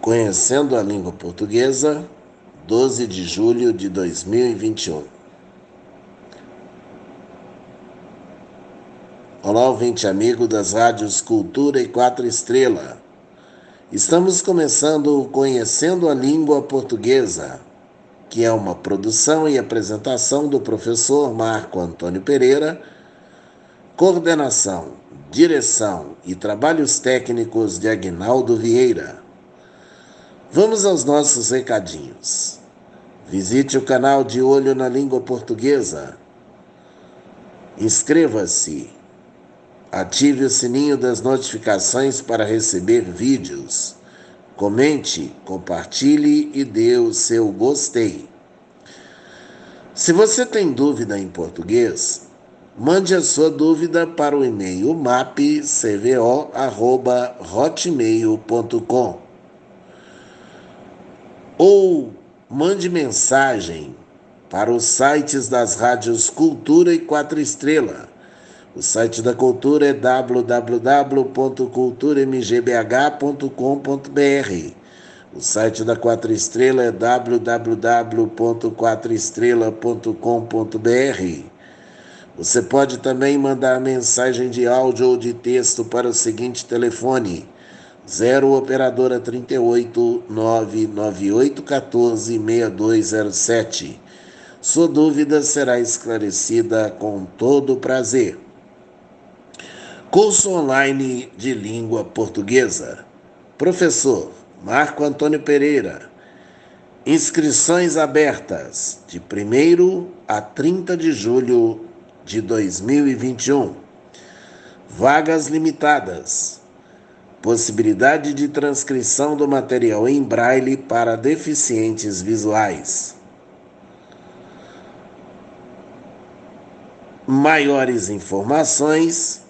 Conhecendo a Língua Portuguesa, 12 de julho de 2021. Olá, ouvinte amigo das rádios Cultura e Quatro Estrela. Estamos começando o Conhecendo a Língua Portuguesa, que é uma produção e apresentação do professor Marco Antônio Pereira, coordenação, direção e trabalhos técnicos de Agnaldo Vieira. Vamos aos nossos recadinhos. Visite o canal de Olho na Língua Portuguesa. Inscreva-se. Ative o sininho das notificações para receber vídeos. Comente, compartilhe e dê o seu gostei. Se você tem dúvida em português, mande a sua dúvida para o e-mail mapcvo@hotmail.com. ou mande mensagem para os sites das rádios Cultura e Quatro Estrela. O site da Cultura é www.culturamgbh.com.br. O site da Quatro Estrela é www.quatroestrela.com.br. Você pode também mandar mensagem de áudio ou de texto para o seguinte telefone: 0 operadora 38 998 14 6207. Sua dúvida será esclarecida com todo prazer. Curso online de língua portuguesa. Professor Marco Antônio Pereira. Inscrições abertas de 1º a 30 de julho de 2021. Vagas limitadas. Possibilidade de transcrição do material em braille para deficientes visuais. Maiores informações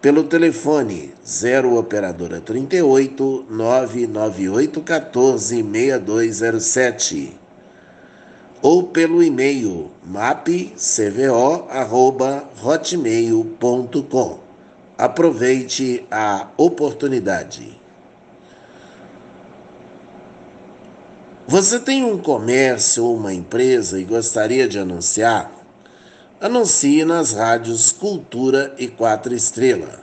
pelo telefone 0 operadora 38 998 14 6207 ou pelo e-mail mapcvo@hotmail.com. Aproveite a oportunidade. Você tem um comércio ou uma empresa e gostaria de anunciar? Anuncie nas rádios Cultura e Quatro Estrela.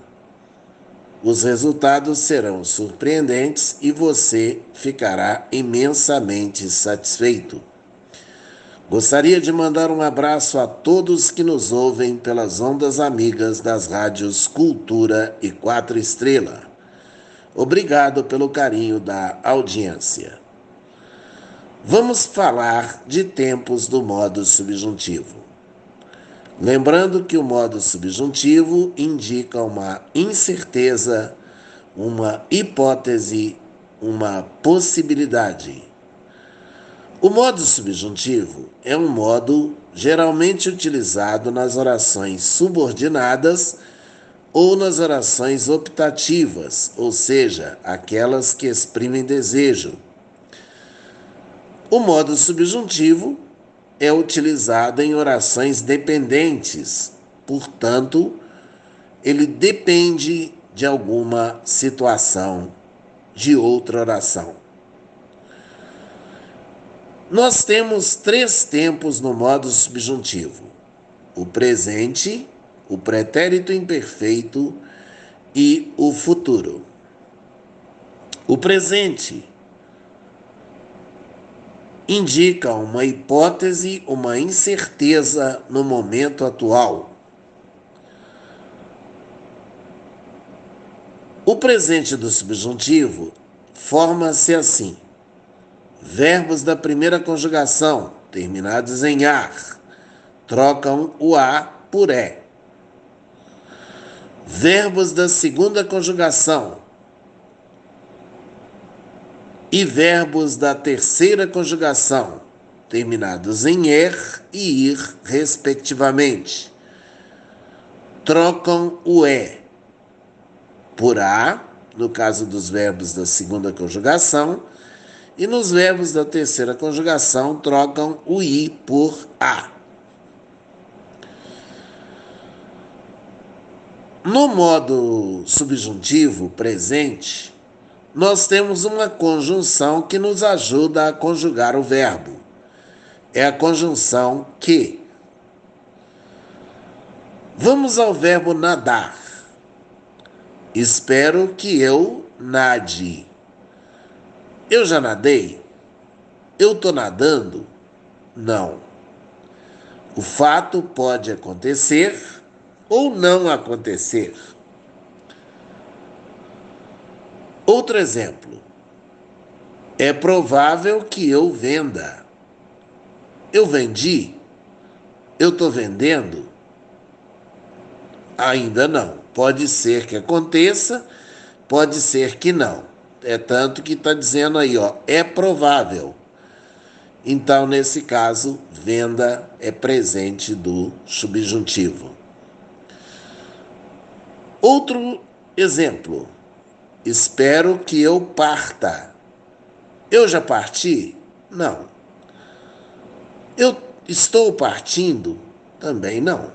Os resultados serão surpreendentes e você ficará imensamente satisfeito. Gostaria de mandar um abraço a todos que nos ouvem pelas ondas amigas das rádios Cultura e Quatro Estrela. Obrigado pelo carinho da audiência. Vamos falar de tempos do modo subjuntivo. Lembrando que o modo subjuntivo indica uma incerteza, uma hipótese, uma possibilidade. O modo subjuntivo é um modo geralmente utilizado nas orações subordinadas ou nas orações optativas, ou seja, aquelas que exprimem desejo. O modo subjuntivo é utilizado em orações dependentes, portanto, ele depende de alguma situação de outra oração. Nós temos 3 tempos no modo subjuntivo: o presente, o pretérito imperfeito e o futuro. O presente indica uma hipótese, uma incerteza no momento atual. O presente do subjuntivo forma-se assim: verbos da primeira conjugação, terminados em ar, trocam o a por é. Verbos da segunda conjugação e verbos da terceira conjugação, terminados em er e ir, respectivamente, trocam o é por a, no caso dos verbos da segunda conjugação, e nos verbos da terceira conjugação trocam o i por a. No modo subjuntivo presente, nós temos uma conjunção que nos ajuda a conjugar o verbo. É a conjunção que. Vamos ao verbo nadar. Espero que eu nade. Eu já nadei? Eu tô nadando? Não. O fato pode acontecer ou não acontecer. Outro exemplo. É provável que eu venda. Eu vendi? Eu tô vendendo? Ainda não. Pode ser que aconteça, pode ser que não. É tanto que está dizendo aí, ó, é provável. Então, nesse caso, venda é presente do subjuntivo. Outro exemplo. Espero que eu parta. Eu já parti? Não. Eu estou partindo? Também não.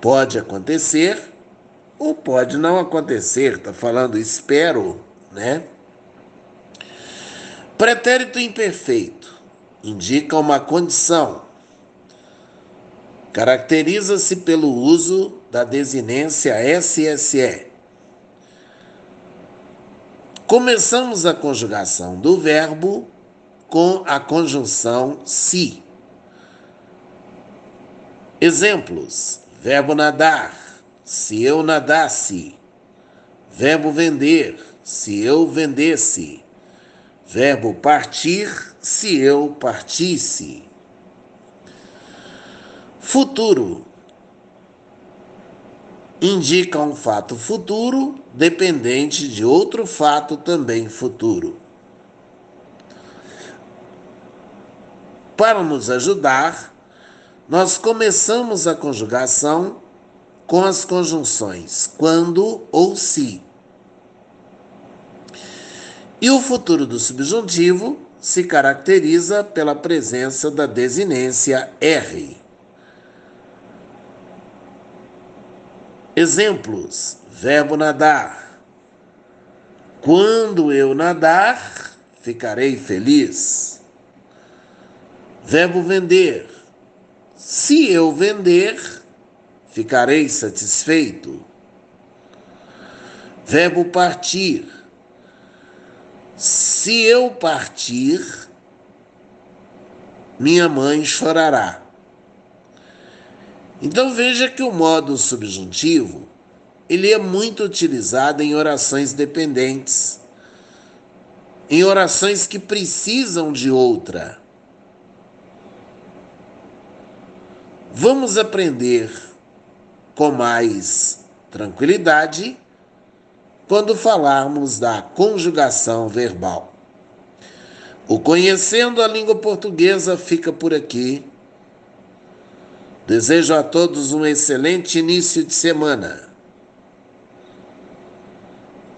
Pode acontecer ou pode não acontecer. Está falando espero, né? Pretérito imperfeito indica uma condição. Caracteriza-se pelo uso da desinência SSE. Começamos a conjugação do verbo com a conjunção se. Exemplos: verbo nadar, se eu nadasse. Verbo vender, se eu vendesse. Verbo partir, se eu partisse. Futuro. Indica um fato futuro dependente de outro fato também futuro. Para nos ajudar, nós começamos a conjugação com as conjunções quando ou se. E o futuro do subjuntivo se caracteriza pela presença da desinência R. Exemplos: verbo nadar. Quando eu nadar, ficarei feliz. Verbo vender. Se eu vender, ficarei satisfeito. Verbo partir. Se eu partir, minha mãe chorará. Então veja que o modo subjuntivo, ele é muito utilizado em orações dependentes, em orações que precisam de outra. Vamos aprender com mais tranquilidade quando falarmos da conjugação verbal. O Conhecendo a Língua Portuguesa fica por aqui. Desejo a todos um excelente início de semana.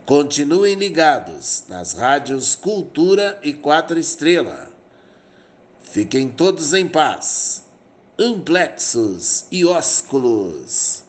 Continuem ligados nas rádios Cultura e 4 Estrela. Fiquem todos em paz, amplexos e ósculos.